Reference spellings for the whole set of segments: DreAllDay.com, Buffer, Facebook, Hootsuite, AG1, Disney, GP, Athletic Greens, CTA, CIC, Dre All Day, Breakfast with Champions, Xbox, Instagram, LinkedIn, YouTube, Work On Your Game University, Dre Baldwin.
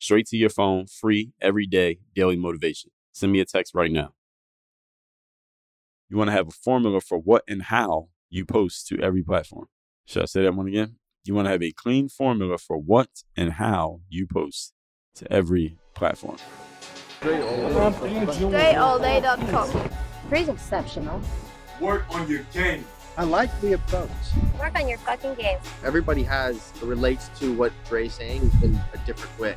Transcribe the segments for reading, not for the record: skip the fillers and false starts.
Straight to your phone, free, every day, daily motivation. Send me a text right now. You want to have a formula for what and how you post to every platform. Should I say that one again? You want to have a clean formula for what and how you post to every platform. DreAllDay.com. Pretty exceptional. Work on your game. I like the approach. Work on your fucking game. Everybody relates to what Dre's saying in a different way.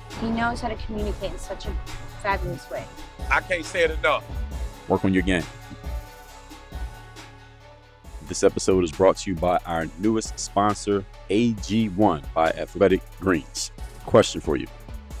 He knows how to communicate in such a fabulous way. I can't say it enough. Work on your game. This episode is brought to you by our newest sponsor, AG1 by Athletic Greens. Question for you.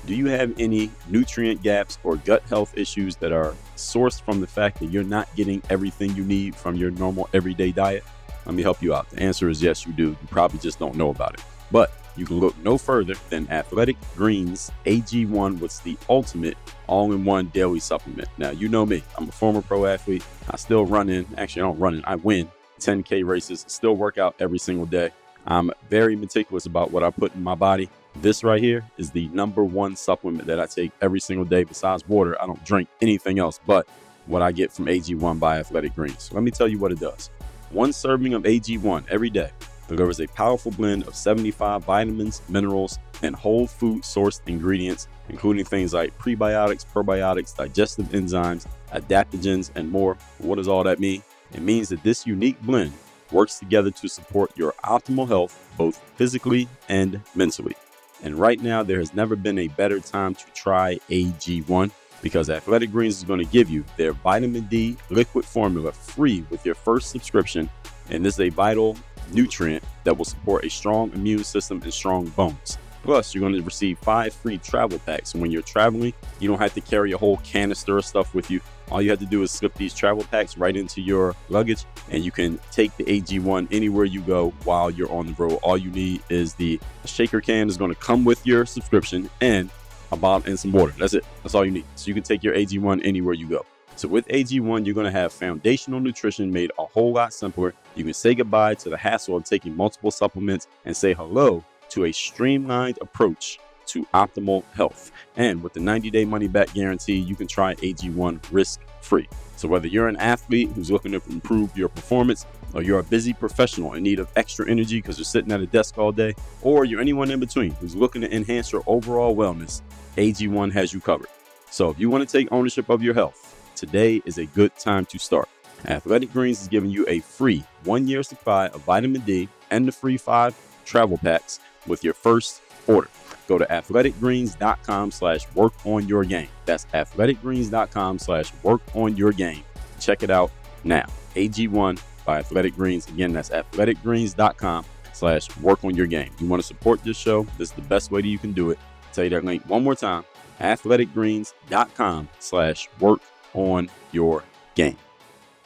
Do you have any nutrient gaps or gut health issues that are sourced from the fact that you're not getting everything you need from your normal everyday diet? Let me help you out. The answer is yes, you do. You probably just don't know about it. But you can look no further than Athletic Greens AG1, what's the ultimate all-in-one daily supplement. Now, you know me. I'm a former pro athlete. I still run in. Actually, I don't run in. I win 10K races. Still work out every single day. I'm very meticulous about what I put in my body. This right here is the number one supplement that I take every single day. Besides water, I don't drink anything else but what I get from AG1 by Athletic Greens. So let me tell you what it does. One serving of AG1 every day delivers a powerful blend of 75 vitamins, minerals, and whole food sourced ingredients, including things like prebiotics, probiotics, digestive enzymes, adaptogens, and more. What does all that mean? It means that this unique blend works together to support your optimal health, both physically and mentally. And right now, there has never been a better time to try AG1, because Athletic Greens is going to give you their vitamin D liquid formula free with your first subscription. And this is a vital nutrient that will support a strong immune system and strong bones. Plus, you're going to receive 5 free travel packs. And when you're traveling, you don't have to carry a whole canister of stuff with you. All you have to do is slip these travel packs right into your luggage, and you can take the AG1 anywhere you go while you're on the road. All you need is the shaker can is going to come with your subscription and a bottle and some water. That's it. That's all you need. So you can take your AG1 anywhere you go. So with AG1, you're going to have foundational nutrition made a whole lot simpler. You can say goodbye to the hassle of taking multiple supplements and say hello to a streamlined approach to optimal health. And with the 90-day money-back guarantee, you can try AG1 risk-free. So whether you're an athlete who's looking to improve your performance, or you're a busy professional in need of extra energy because you're sitting at a desk all day, or you're anyone in between who's looking to enhance your overall wellness, AG1 has you covered. So if you want to take ownership of your health, today is a good time to start. Athletic Greens is giving you a free 1-year supply of vitamin D and the free 5 travel packs with your first order. Go to athleticgreens.com/workonyourgame. That's athleticgreens.com/workonyourgame. Check it out now. AG1 by Athletic Greens. Again, that's athleticgreens.com/workonyourgame. You want to support this show? This is the best way that you can do it. I'll tell you that link one more time. athleticgreens.com/workonyourgame.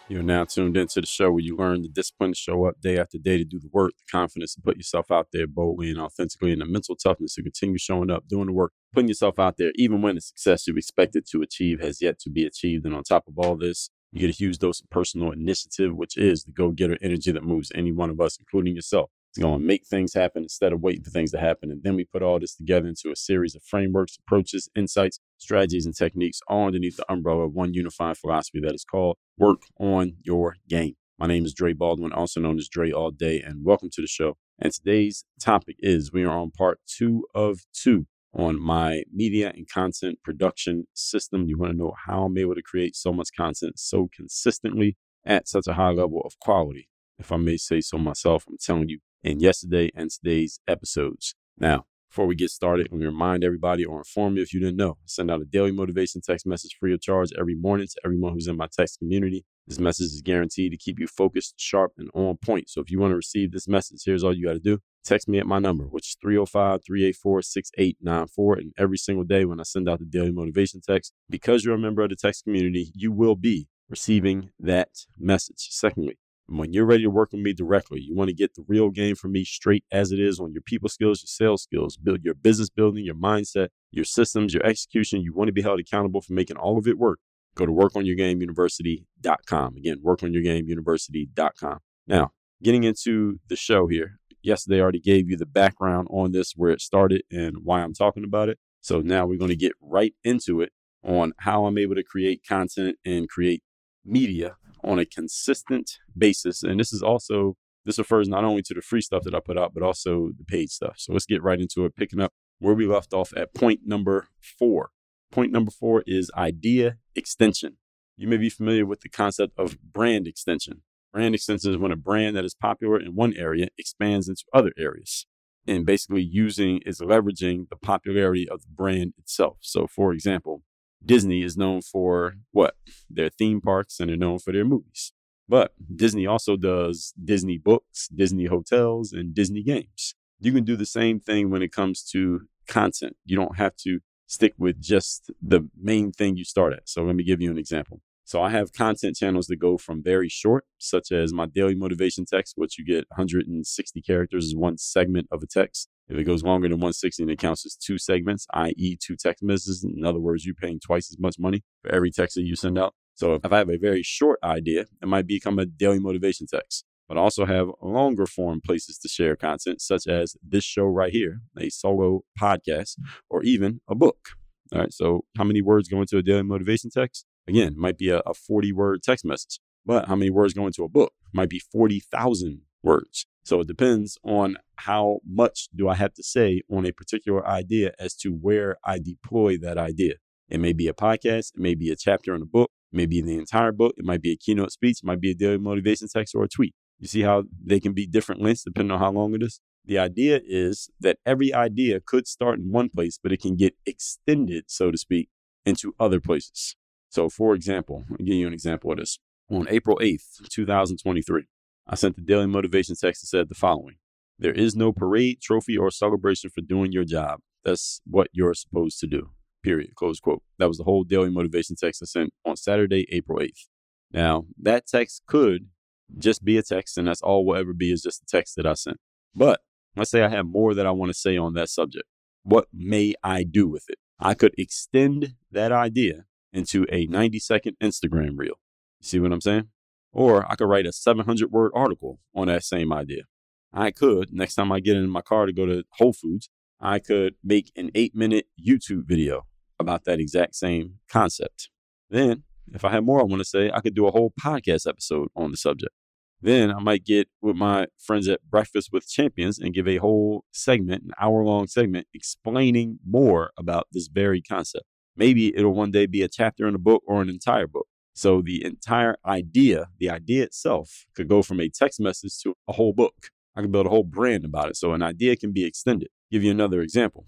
You're now tuned into the show where you learn the discipline to show up day after day to do the work, the confidence to put yourself out there boldly and authentically, and the mental toughness to continue showing up, doing the work, putting yourself out there, even when the success you expected to achieve has yet to be achieved. And on top of all this, you get a huge dose of personal initiative, which is the go-getter energy that moves any one of us, including yourself. It's going to make things happen instead of waiting for things to happen. And then we put all this together into a series of frameworks, approaches, insights, strategies, and techniques all underneath the umbrella of one unified philosophy that is called Work On Your Game. My name is Dre Baldwin, also known as Dre All Day, and welcome to the show. And today's topic is we are on part 2 of 2 on my media and content production system. You want to know how I'm able to create so much content so consistently at such a high level of quality, if I may say so myself. I'm telling you, in yesterday and today's episodes. Now, before we get started, let me remind everybody or inform you if you didn't know, I send out a daily motivation text message free of charge every morning to everyone who's in my text community. This message is guaranteed to keep you focused, sharp, and on point. So if you want to receive this message, here's all you got to do. Text me at my number, which is 305-384-6894. And every single day when I send out the daily motivation text, because you're a member of the text community, you will be receiving that message. Secondly, when you're ready to work with me directly, you want to get the real game from me straight as it is on your people skills, your sales skills, build your business building, your mindset, your systems, your execution. You want to be held accountable for making all of it work. Go to workonyourgameuniversity.com. Again, workonyourgameuniversity.com. Now, getting into the show here. Yesterday, I already gave you the background on this, where it started and why I'm talking about it. So now we're going to get right into it on how I'm able to create content and create media on a consistent basis. And this refers not only to the free stuff that I put out, but also the paid stuff. So let's get right into it, picking up where we left off at point number 4. Point number 4 is idea extension. You may be familiar with the concept of brand extension. Brand extension is when a brand that is popular in one area expands into other areas, and basically leveraging the popularity of the brand itself. So for example, Disney is known for what? Their theme parks, and they're known for their movies. But Disney also does Disney books, Disney hotels, and Disney games. You can do the same thing when it comes to content. You don't have to stick with just the main thing you start at. So let me give you an example. So I have content channels that go from very short, such as my daily motivation text, which you get 160 characters is one segment of a text. If it goes longer than 160, it counts as 2 segments, i.e. 2 text messages. In other words, you're paying twice as much money for every text that you send out. So if I have a very short idea, it might become a daily motivation text. But I also have longer form places to share content, such as this show right here, a solo podcast, or even a book. All right. So how many words go into a daily motivation text? Again, it might be a 40-word text message, but how many words go into a book? It might be 40,000 words. So it depends on how much do I have to say on a particular idea as to where I deploy that idea. It may be a podcast. It may be a chapter in a book. It may be the entire book. It might be a keynote speech. It might be a daily motivation text or a tweet. You see how they can be different lengths depending on how long it is? The idea is that every idea could start in one place, but it can get extended, so to speak, into other places. So for example, I'll give you an example of this. On April 8th, 2023, I sent the daily motivation text that said the following. There is no parade, trophy, or celebration for doing your job. That's what you're supposed to do, period, close quote. That was the whole daily motivation text I sent on Saturday, April 8th. Now, that text could just be a text, and that's all will ever be is just a text that I sent. But let's say I have more that I want to say on that subject. What may I do with it? I could extend that idea into a 90-second Instagram reel. You see what I'm saying? Or I could write a 700-word article on that same idea. I could, next time I get in my car to go to Whole Foods, I could make an 8-minute YouTube video about that exact same concept. Then, if I had more I want to say, I could do a whole podcast episode on the subject. Then I might get with my friends at Breakfast with Champions and give a whole segment, an hour-long segment, explaining more about this very concept. Maybe it'll one day be a chapter in a book or an entire book. So the entire idea, the idea itself, could go from a text message to a whole book. I can build a whole brand about it. So an idea can be extended. Give you another example.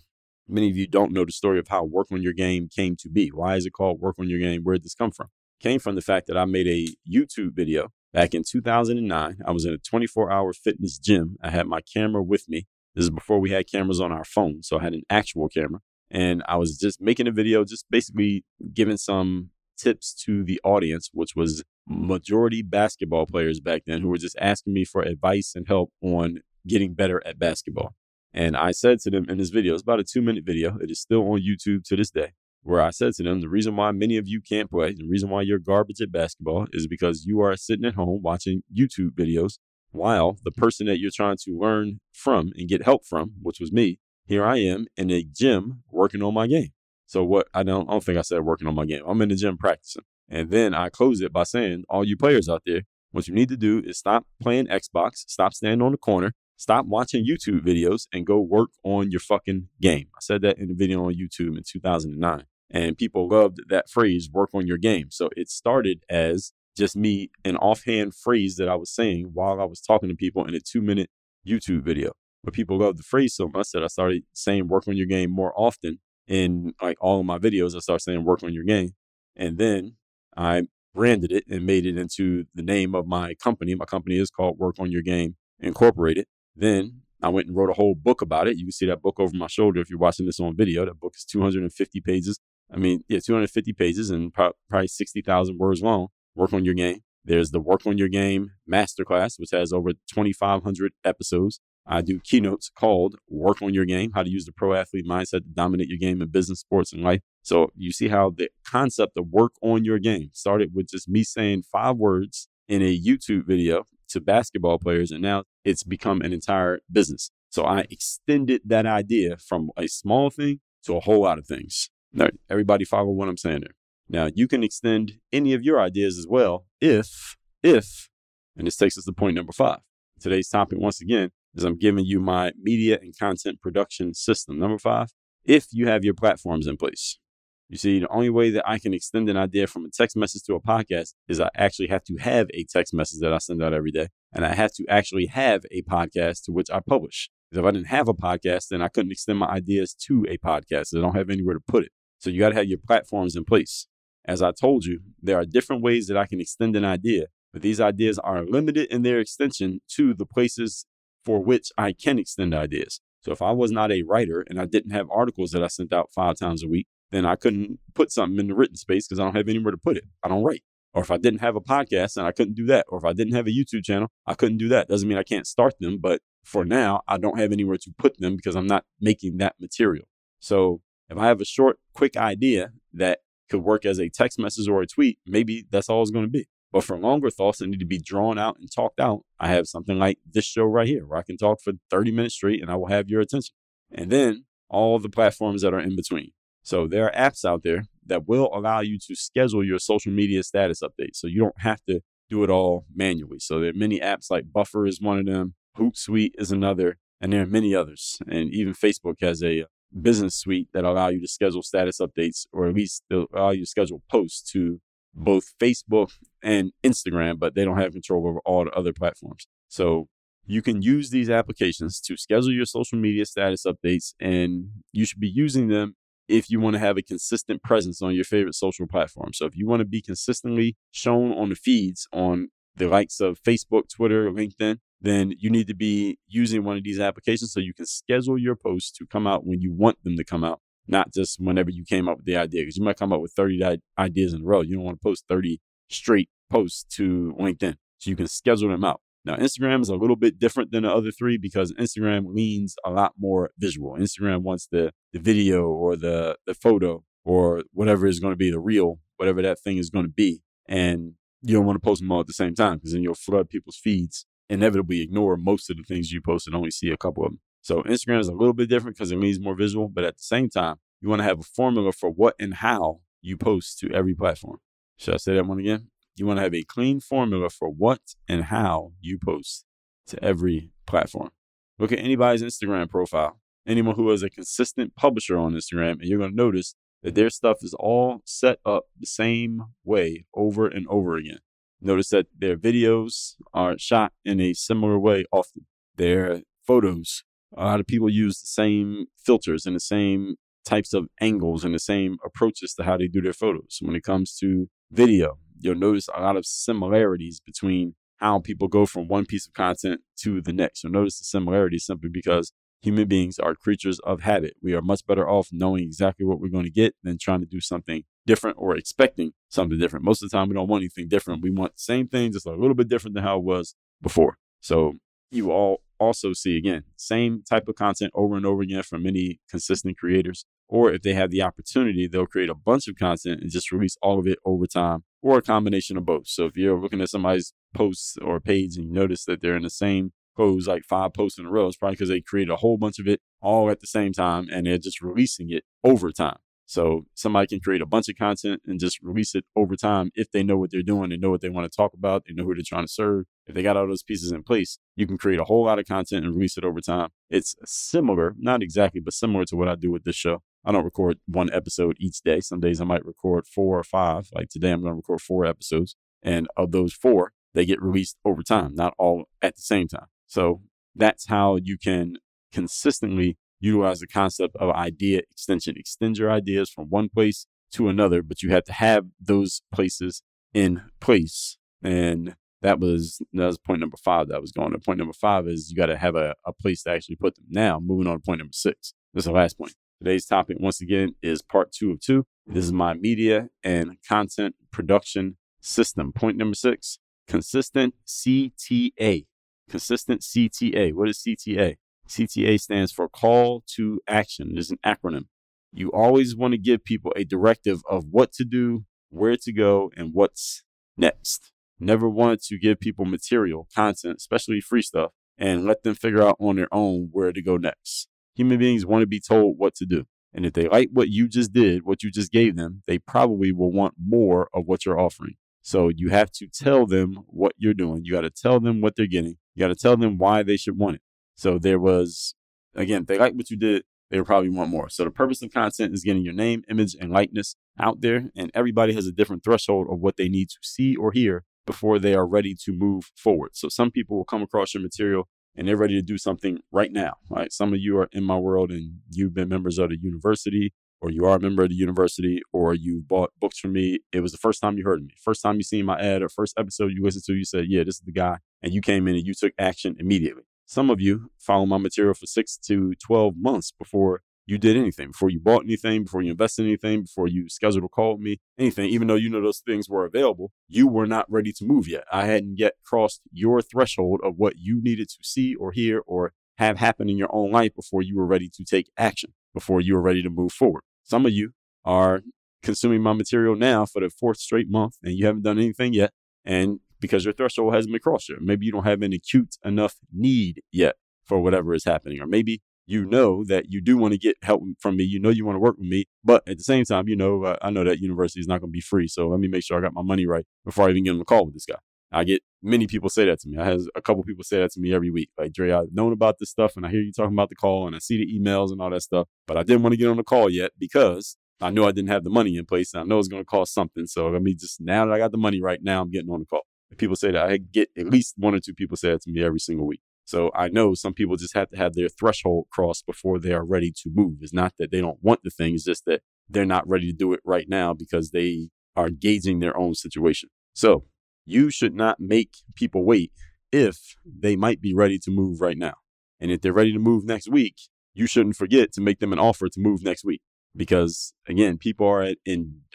Many of you don't know the story of how Work On Your Game came to be. Why is it called Work On Your Game? Where did this come from? It came from the fact that I made a YouTube video back in 2009. I was in a 24-hour fitness gym. I had my camera with me. This is before we had cameras on our phone. So I had an actual camera. And I was just making a video, just basically giving some tips to the audience, which was majority basketball players back then who were just asking me for advice and help on getting better at basketball. And I said to them in this video, it's about a 2-minute video. It is still on YouTube to this day, where I said to them, the reason why many of you can't play, the reason why you're garbage at basketball is because you are sitting at home watching YouTube videos while the person that you're trying to learn from and get help from, which was me, here I am in a gym working on my game. So what I don't think I said working on my game. I'm in the gym practicing. And then I close it by saying, all you players out there, what you need to do is stop playing Xbox, stop standing on the corner, Stop watching YouTube videos and go work on your fucking game. I said that in a video on YouTube in 2009, and people loved that phrase, work on your game. So it started as just me, an offhand phrase that I was saying while I was talking to people in a 2-minute YouTube video. But people loved the phrase so much that I started saying work on your game more often. In like all of my videos, I started saying work on your game. And then I branded it and made it into the name of my company. My company is called Work On Your Game Incorporated. Then I went and wrote a whole book about it. You can see that book over my shoulder if you're watching this on video. That book is 250 pages. 250 pages and probably 60,000 words long. Work on your game. There's the Work on Your Game Masterclass, which has over 2,500 episodes. I do keynotes called Work on Your Game, How to Use the Pro Athlete Mindset to Dominate Your Game in Business, Sports, and Life. So you see how the concept of work on your game started with just me saying 5 words in a YouTube video to basketball players, and now it's become an entire business. So I extended that idea from a small thing to a whole lot of things. All right, everybody follow what I'm saying there. Now, you can extend any of your ideas as well if, and this takes us to point number 5. Today's topic, once again, is I'm giving you my media and content production system. Number 5, if you have your platforms in place. You see, the only way that I can extend an idea from a text message to a podcast is I actually have to have a text message that I send out every day. And I have to actually have a podcast to which I publish. Because if I didn't have a podcast, then I couldn't extend my ideas to a podcast. So I don't have anywhere to put it. So you got to have your platforms in place. As I told you, there are different ways that I can extend an idea, but these ideas are limited in their extension to the places for which I can extend ideas. So if I was not a writer and I didn't have articles that I sent out 5 times a week, then I couldn't put something in the written space because I don't have anywhere to put it. I don't write. Or if I didn't have a podcast and I couldn't do that. Or if I didn't have a YouTube channel, I couldn't do that. Doesn't mean I can't start them, but for now, I don't have anywhere to put them because I'm not making that material. So if I have a short, quick idea that could work as a text message or a tweet, maybe that's all it's going to be. But for longer thoughts that need to be drawn out and talked out, I have something like this show right here where I can talk for 30 minutes straight and I will have your attention. And then all the platforms that are in between. So there are apps out there that will allow you to schedule your social media status updates. So you don't have to do it all manually. So there are many apps like Buffer is one of them. Hootsuite is another. And there are many others. And even Facebook has a business suite that allow you to schedule status updates, or at least they'll allow you to schedule posts to both Facebook and Instagram, but they don't have control over all the other platforms. So you can use these applications to schedule your social media status updates, and you should be using them if you want to have a consistent presence on your favorite social platform. So if you want to be consistently shown on the feeds on the likes of Facebook, Twitter, LinkedIn, then you need to be using one of these applications so you can schedule your posts to come out when you want them to come out, not just whenever you came up with the idea. Because you might come up with 30 ideas in a row. You don't want to post 30 straight posts to LinkedIn. So you can schedule them out. Now, Instagram is a little bit different than the other three because Instagram leans a lot more visual. Instagram wants the video or the photo or whatever is going to be the reel, whatever that thing is going to be. And you don't want to post them all at the same time because then you'll flood people's feeds. Inevitably ignore most of the things you post and only see a couple of them. So Instagram is a little bit different because it means more visual, but at the same time, you want to have a formula for what and how you post to every platform. Should I say that one again? You want to have a clean formula for what and how you post to every platform. Look at anybody's Instagram profile, anyone who is a consistent publisher on Instagram, and you're going to notice that their stuff is all set up the same way over and over again. Notice that their videos are shot in a similar way often. Their photos, a lot of people use the same filters and the same types of angles and the same approaches to how they do their photos. When it comes to video, you'll notice a lot of similarities between how people go from one piece of content to the next. So notice the similarities simply because human beings are creatures of habit. We are much better off knowing exactly what we're going to get than trying to do something different or expecting something different. Most of the time, we don't want anything different. We want the same thing, just a little bit different than how it was before. So you all also see, again, same type of content over and over again from many consistent creators. Or if they have the opportunity, they'll create a bunch of content and just release all of it over time, or a combination of both. So if you're looking at somebody's posts or page and you notice that they're in the same pose, like 5 posts in a row, it's probably because they created a whole bunch of it all at the same time and they're just releasing it over time. So somebody can create a bunch of content and just release it over time if they know what they're doing, they know what they want to talk about, they know who they're trying to serve, If they got all those pieces in place, you can create a whole lot of content and release it over time. It's similar, not exactly, but similar to what I do with this show. I don't record one episode each day. Some days I might record 4 or 5. Like today, I'm going to record 4 episodes. And of those 4, they get released over time, not all at the same time. So that's how you can consistently utilize the concept of idea extension. Extend your ideas from one place to another, but you have to have those places in place. And that was point number 5 that I was going to. Point number 5 is you got to have a place to actually put them. Now, moving on to point number 6. This is the last point. Today's topic, once again, is part 2 of 2. This is my media and content production system. Point number 6, consistent CTA. Consistent CTA. What is CTA? CTA stands for call to action. It is an acronym. You always want to give people a directive of what to do, where to go, and what's next. Never want to give people material, content, especially free stuff, and let them figure out on their own where to go next. Human beings want to be told what to do. And if they like what you just did, what you just gave them, they probably will want more of what you're offering. So you have to tell them what you're doing. You got to tell them what they're getting. You got to tell them why they should want it. So there was, again, if they like what you did, they would probably want more. So the purpose of content is getting your name, image, and likeness out there. And everybody has a different threshold of what they need to see or hear before they are ready to move forward. So some people will come across your material and they're ready to do something right now, right? Some of you are in my world and you've been members of the university, or you are a member of the university, or you bought books from me. It was the first time you heard of me. First time you seen my ad or first episode you listened to, you said, yeah, this is the guy. And you came in and you took action immediately. Some of you follow my material for 6 to 12 months before you did anything, before you bought anything, before you invested in anything, before you scheduled a call with me, anything. Even though you know those things were available, you were not ready to move yet. I hadn't yet crossed your threshold of what you needed to see or hear or have happen in your own life before you were ready to take action, before you were ready to move forward. Some of you are consuming my material now for the 4th straight month and you haven't done anything yet. And because your threshold hasn't been crossed yet, maybe you don't have an acute enough need yet for whatever is happening, or maybe you know that you do want to get help from me. You know you want to work with me, but at the same time, you know, I know that university is not going to be free. So let me make sure I got my money right before I even get on the call with this guy. I get many people say that to me. I have a couple people say that to me every week. Like, Dre, I've known about this stuff and I hear you talking about the call and I see the emails and all that stuff, but I didn't want to get on the call yet because I knew I didn't have the money in place and I know it's going to cost something. So let me just, now that I got the money right now, I'm getting on the call. If people say that, I get at least 1 or 2 people say that to me every single week. So I know some people just have to have their threshold crossed before they are ready to move. It's not that they don't want the thing. It's just that they're not ready to do it right now because they are gauging their own situation. So you should not make people wait if they might be ready to move right now. And if they're ready to move next week, you shouldn't forget to make them an offer to move next week. Because again, people are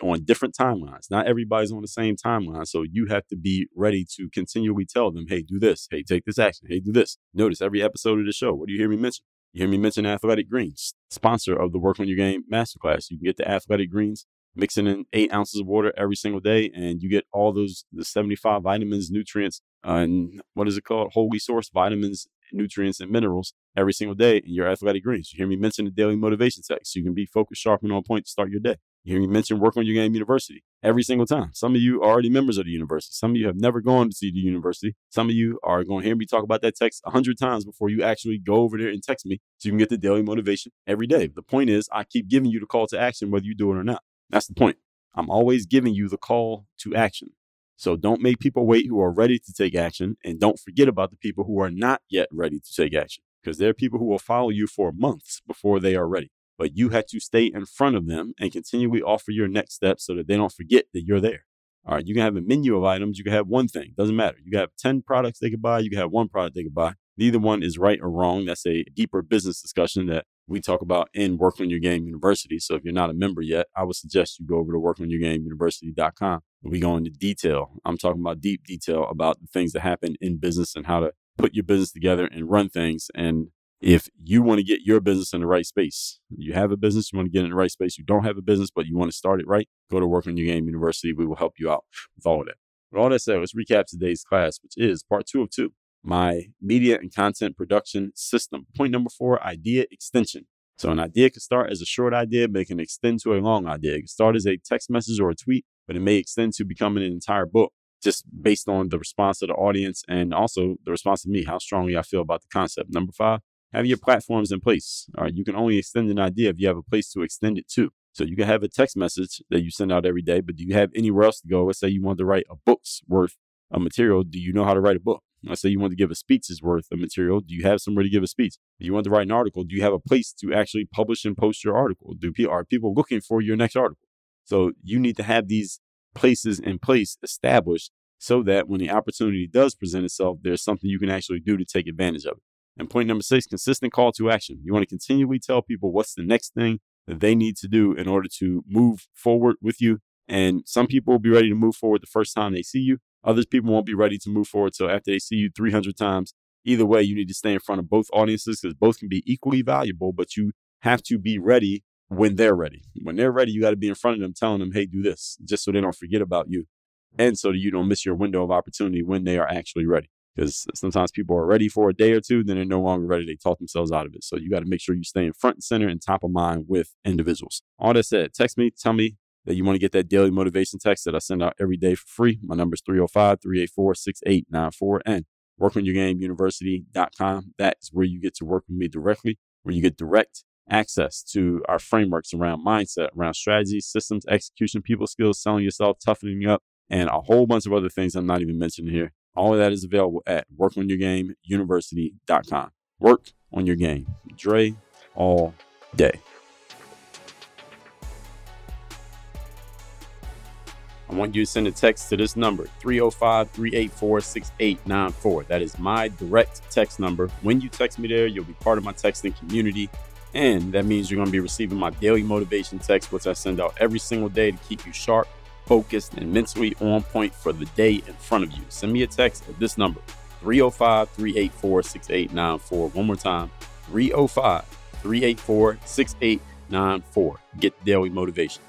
on different timelines. Not everybody's on the same timeline. So you have to be ready to continually tell them, hey, do this. Hey, take this action. Hey, do this. Notice every episode of the show. What do you hear me mention? You hear me mention Athletic Greens, sponsor of the Work On Your Game Masterclass. You can get the Athletic Greens, mixing in 8 ounces of water every single day. And you get all those, the 75 vitamins, nutrients, and what is it called? Wholly sourced vitamins, nutrients, and minerals every single day in your Athletic Greens. You hear me mention the daily motivation text. You can be focused, sharp, and on point to start your day. You hear me mention Work On Your Game University every single time. Some of you are already members of the university. Some of you have never gone to see the university. Some of you are going to hear me talk about that text 100 times before you actually go over there and text me so you can get the daily motivation every day. The point is, I keep giving you the call to action, whether you do it or not. That's the point. I'm always giving you the call to action. So don't make people wait who are ready to take action, and don't forget about the people who are not yet ready to take action, because there are people who will follow you for months before they are ready. But you have to stay in front of them and continually offer your next step so that they don't forget that you're there. All right. You can have a menu of items. You can have one thing. Doesn't matter. You can have 10 products they could buy. You can have one product they could buy. Neither one is right or wrong. That's a deeper business discussion that we talk about in Work On Your Game University. So if you're not a member yet, I would suggest you go over to workonyourgameuniversity.com. We go into detail. I'm talking about deep detail about the things that happen in business and how to put your business together and run things. And if you want to get your business in the right space, you have a business, you want to get in the right space, you don't have a business, but you want to start it right, go to Work On Your Game University. We will help you out with all of that. With all that said, let's recap today's class, which is part 2 of 2. My media and content production system. Point number 4, idea extension. So an idea can start as a short idea, but it can extend to a long idea. It can start as a text message or a tweet, but it may extend to becoming an entire book. just based on the response of the audience and also the response of me, how strongly I feel about the concept. Number 5, have your platforms in place. All right, you can only extend an idea if you have a place to extend it to. So you can have a text message that you send out every day, but do you have anywhere else to go? Let's say you want to write a book's worth of material. Do you know how to write a book? Let's say you want to give a speech's worth of material. Do you have somewhere to give a speech? If you want to write an article, do you have a place to actually publish and post your article? Are people looking for your next article? So you need to have these places in place established so that when the opportunity does present itself, there's something you can actually do to take advantage of it. And point number 6, consistent call to action. You want to continually tell people what's the next thing that they need to do in order to move forward with you. And some people will be ready to move forward the first time they see you. Others people won't be ready to move forward till after they see you 300 times. Either way, you need to stay in front of both audiences because both can be equally valuable, but you have to be ready when they're ready. When they're ready, you got to be in front of them telling them, hey, do this, just so they don't forget about you. And so that you don't miss your window of opportunity when they are actually ready. Because sometimes people are ready for a day or two, then they're no longer ready. They talk themselves out of it. So you got to make sure you stay in front and center and top of mind with individuals. All that said, text me, tell me that you want to get that daily motivation text that I send out every day for free. My number is 305-384-6894 and workonyourgameuniversity.com. That is where you get to work with me directly, where you get direct access to our frameworks around mindset, around strategy, systems, execution, people skills, selling yourself, toughening up, and a whole bunch of other things I'm not even mentioning here. All of that is available at workonyourgameuniversity.com. Work on your game. Dre all day. I want you to send a text to this number, 305-384-6894. That is my direct text number. When you text me there, you'll be part of my texting community. And that means you're going to be receiving my daily motivation text, which I send out every single day to keep you sharp, focused, and mentally on point for the day in front of you. Send me a text at this number, 305-384-6894. One more time, 305-384-6894. Get daily motivation.